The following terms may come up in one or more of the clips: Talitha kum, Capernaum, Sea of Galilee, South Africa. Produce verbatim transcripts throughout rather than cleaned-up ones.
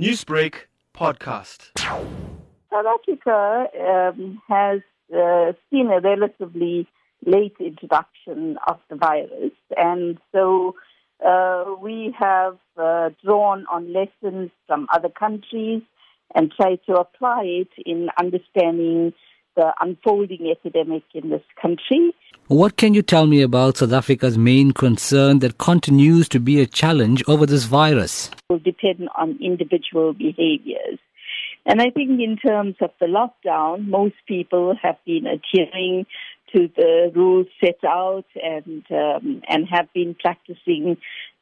Newsbreak podcast. South Africa um, has uh, seen a relatively late introduction of the virus, and so uh, we have uh, drawn on lessons from other countries and tried to apply it in understanding the unfolding epidemic in this country. What can you tell me about South Africa's main concern that continues to be a challenge over this virus? It will depend on individual behaviors. And I think in terms of the lockdown, most people have been adhering to the rules set out and um, and have been practicing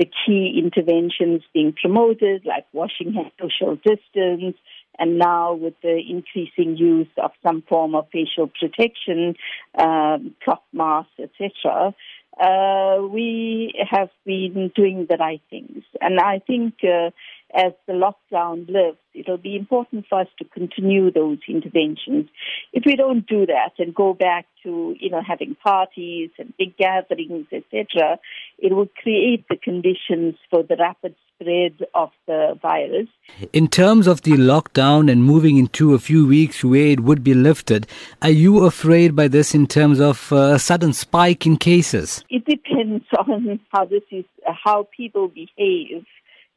the key interventions being promoted, like washing hands, social distance, and now with the increasing use of some form of facial protection, um, cloth masks, et cetera, uh, we have been doing the right things. And I think uh, as the lockdown lifts, it'll be important for us to continue those interventions. If we don't do that and go back to, you know, having parties and big gatherings, et cetera, it will create the conditions for the rapid spread of the virus. In terms of the lockdown and moving into a few weeks where it would be lifted, are you afraid by this in terms of a sudden spike in cases? It depends on how this is, how people behave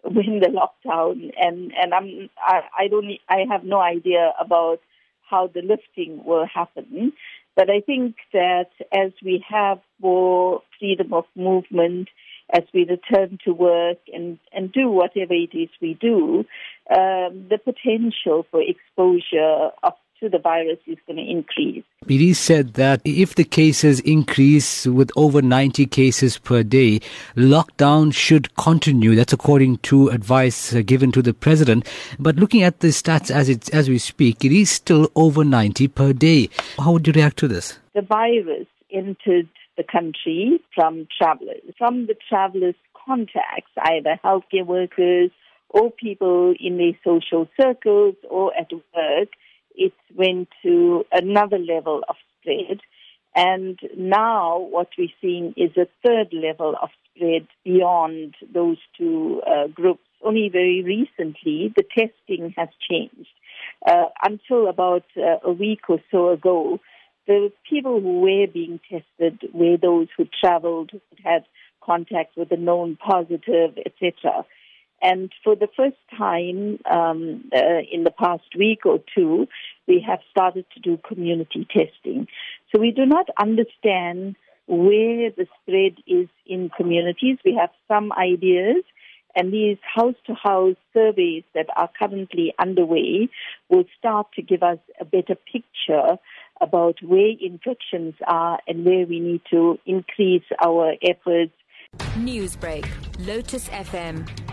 when the lockdown, and and I'm I, I don't I have no idea about how the lifting will happen. But I think that as we have more freedom of movement, as we return to work and, and do whatever it is we do, um, the potential for exposure of, to the virus is going to increase. It is said that if the cases increase with over ninety cases per day, lockdown should continue. That's according to advice given to the president. But looking at the stats as it, as we speak, it is still over ninety per day. How would you react to this? The virus entered the country from travelers. From the travelers' contacts, either healthcare workers or people in their social circles or at work, it went to another level of spread. And now what we're seeing is a third level of spread beyond those two uh, groups. Only very recently, the testing has changed. Uh, until about uh, a week or so ago, the people who were being tested were those who traveled, who had contact with a known positive, et cetera. And for the first time um, uh, in the past week or two, we have started to do community testing. So we do not understand where the spread is in communities. We have some ideas, and these house-to-house surveys that are currently underway will start to give us a better picture about where infections are and where we need to increase our efforts. Newsbreak, Lotus F M,